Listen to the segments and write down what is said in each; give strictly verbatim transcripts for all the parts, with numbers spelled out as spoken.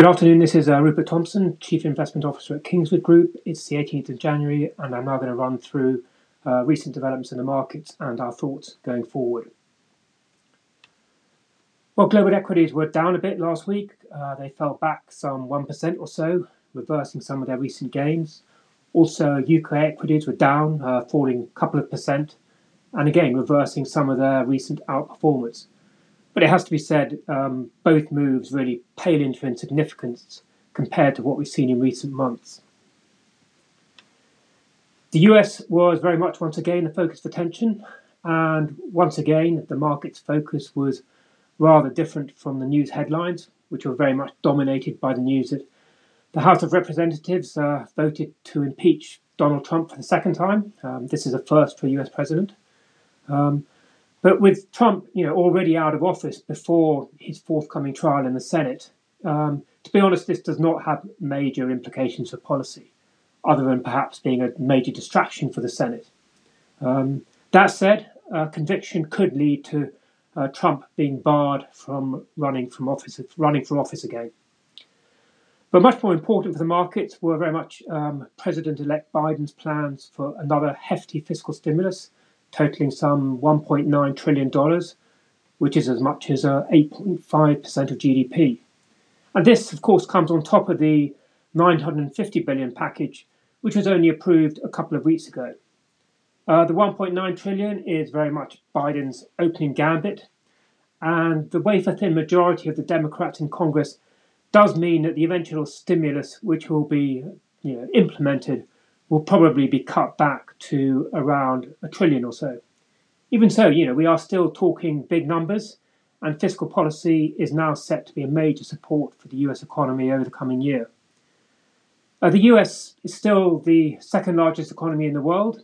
Good afternoon, this is uh, Rupert Thompson, Chief Investment Officer at Kingswood Group. It's the eighteenth of January and I'm now going to run through uh, recent developments in the markets and our thoughts going forward. Well, global equities were down a bit last week. Uh, they fell back some one percent or so, reversing some of their recent gains. Also, U K equities were down, uh, falling a couple of percent, and again reversing some of their recent outperformance. But it has to be said, um, both moves really pale into insignificance compared to what we've seen in recent months. The U S was very much once again the focus of attention, and once again the market's focus was rather different from the news headlines, which were very much dominated by the news that the House of Representatives uh, voted to impeach Donald Trump for the second time. Um, this is a first for a U S president. Um, But with Trump, you know, already out of office before his forthcoming trial in the Senate, um, to be honest, this does not have major implications for policy, other than perhaps being a major distraction for the Senate. Um, that said, uh, conviction could lead to uh, Trump being barred from running from office, running for office again. But much more important for the markets were very much um, President-elect Biden's plans for another hefty fiscal stimulus, totaling some one point nine trillion dollars, which is as much as uh, eight point five percent of G D P. And this, of course, comes on top of the nine hundred fifty billion dollars package, which was only approved a couple of weeks ago. Uh, the one point nine trillion dollars is very much Biden's opening gambit, and the wafer-thin majority of the Democrats in Congress does mean that the eventual stimulus, which will be you know, implemented, will probably be cut back to around a trillion or so. Even so, you know, we are still talking big numbers, and fiscal policy is now set to be a major support for the U S economy over the coming year. Uh, the U S is still the second largest economy in the world,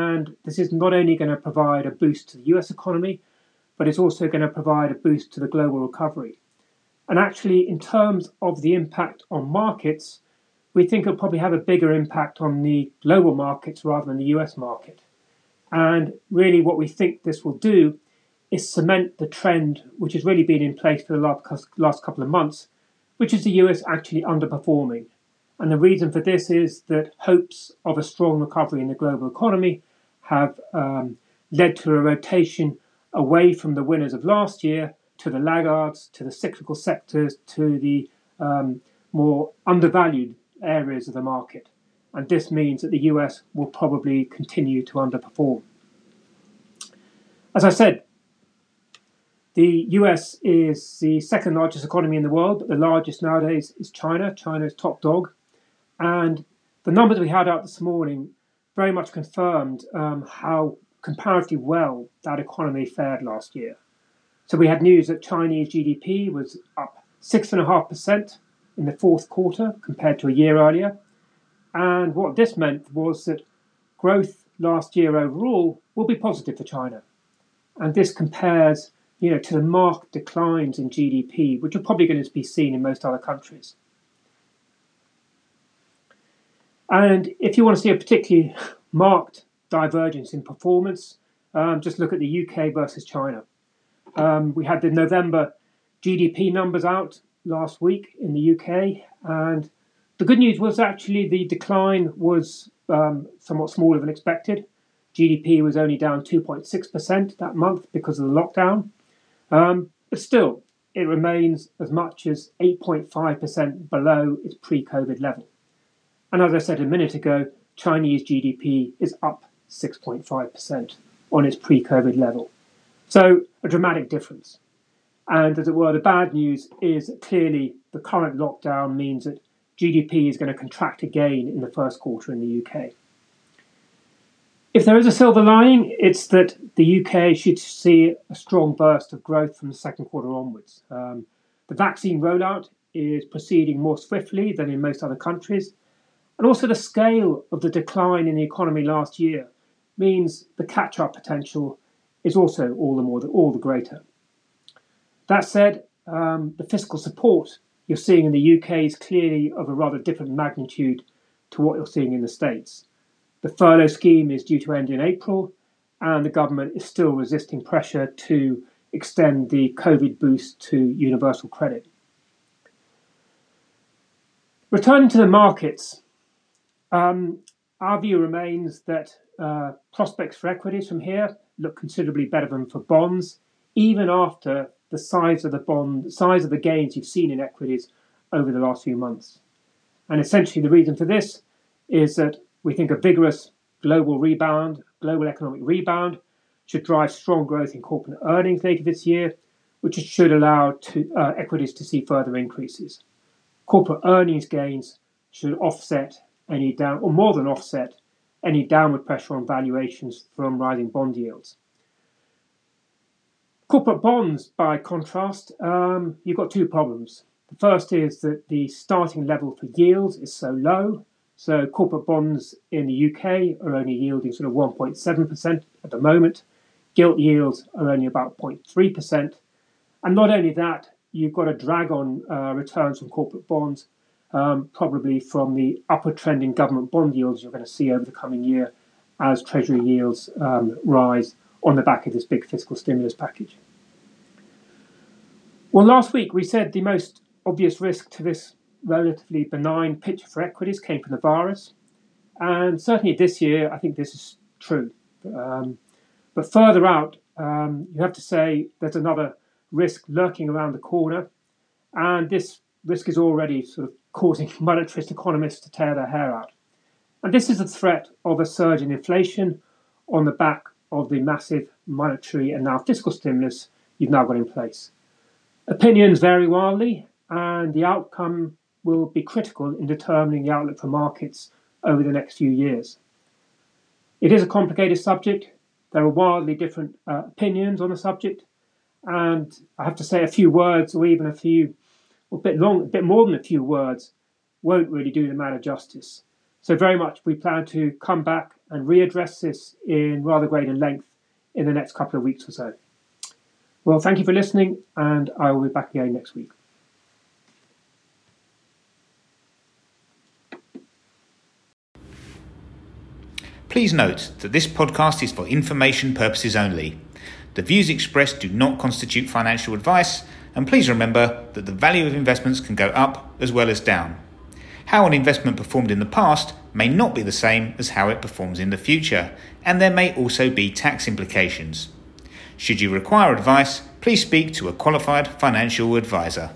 and this is not only going to provide a boost to the U S economy, but it's also going to provide a boost to the global recovery. And actually, in terms of the impact on markets, we think it'll probably have a bigger impact on the global markets rather than the U S market. And really what we think this will do is cement the trend which has really been in place for the last couple of months, which is the U S actually underperforming. And the reason for this is that hopes of a strong recovery in the global economy have um, led to a rotation away from the winners of last year to the laggards, to the cyclical sectors, to the um, more undervalued areas of the market, and this means that the U S will probably continue to underperform. As I said, the U S is the second largest economy in the world, but the largest nowadays is China. China's top dog, and the numbers we had out this morning very much confirmed um, how comparatively well that economy fared last year. So we had news that Chinese G D P was up six and a half percent in the fourth quarter compared to a year earlier. And what this meant was that growth last year overall will be positive for China. And this compares, you know, to the marked declines in G D P, which are probably going to be seen in most other countries. And if you want to see a particularly marked divergence in performance, um, just look at the U K versus China. Um, we had the November G D P numbers out last week in the U K, and the good news was actually the decline was um, somewhat smaller than expected. G D P was only down two point six percent that month because of the lockdown, um, but still it remains as much as eight point five percent below its pre-COVID level. And as I said a minute ago, Chinese G D P is up six point five percent on its pre-COVID level. So a dramatic difference. And as it were, the bad news is that clearly the current lockdown means that G D P is going to contract again in the first quarter in the U K. If there is a silver lining, it's that the U K should see a strong burst of growth from the second quarter onwards. Um, the vaccine rollout is proceeding more swiftly than in most other countries. And also the scale of the decline in the economy last year means the catch-up potential is also all the more, all the greater. That said, um, the fiscal support you're seeing in the U K is clearly of a rather different magnitude to what you're seeing in the States. The furlough scheme is due to end in April, and the government is still resisting pressure to extend the COVID boost to universal credit. Returning to the markets, um, our view remains that uh, prospects for equities from here look considerably better than for bonds, even after the size of the bond, size of the gains you've seen in equities over the last few months. And essentially the reason for this is that we think a vigorous global rebound, global economic rebound, should drive strong growth in corporate earnings later this year, which should allow to, uh, equities to see further increases. Corporate earnings gains should offset any down, or more than offset, any downward pressure on valuations from rising bond yields. Corporate bonds, by contrast, um, you've got two problems. The first is that the starting level for yields is so low. So corporate bonds in the U K are only yielding sort of one point seven percent at the moment. Gilt yields are only about zero point three percent. And not only that, you've got a drag on uh, returns from corporate bonds, um, probably from the upper trend in government bond yields you're going to see over the coming year as Treasury yields um, rise on the back of this big fiscal stimulus package. Well, last week we said the most obvious risk to this relatively benign picture for equities came from the virus, and certainly this year I think this is true. Um, but further out, um, you have to say there's another risk lurking around the corner, and this risk is already sort of causing monetarist economists to tear their hair out. And this is the threat of a surge in inflation on the back of the massive monetary and now fiscal stimulus you've now got in place. Opinions vary wildly, and the outcome will be critical in determining the outlook for markets over the next few years. It is a complicated subject. There are wildly different uh, opinions on the subject, and I have to say a few words, or even a few, or a bit long, a bit more than a few words, won't really do the matter justice. So very much we plan to come back and readdress this in rather greater length in the next couple of weeks or so. Well, thank you for listening, and I will be back again next week. Please note that this podcast is for information purposes only. The views expressed do not constitute financial advice, and please remember that the value of investments can go up as well as down. How an investment performed in the past may not be the same as how it performs in the future, and there may also be tax implications. Should you require advice, please speak to a qualified financial advisor.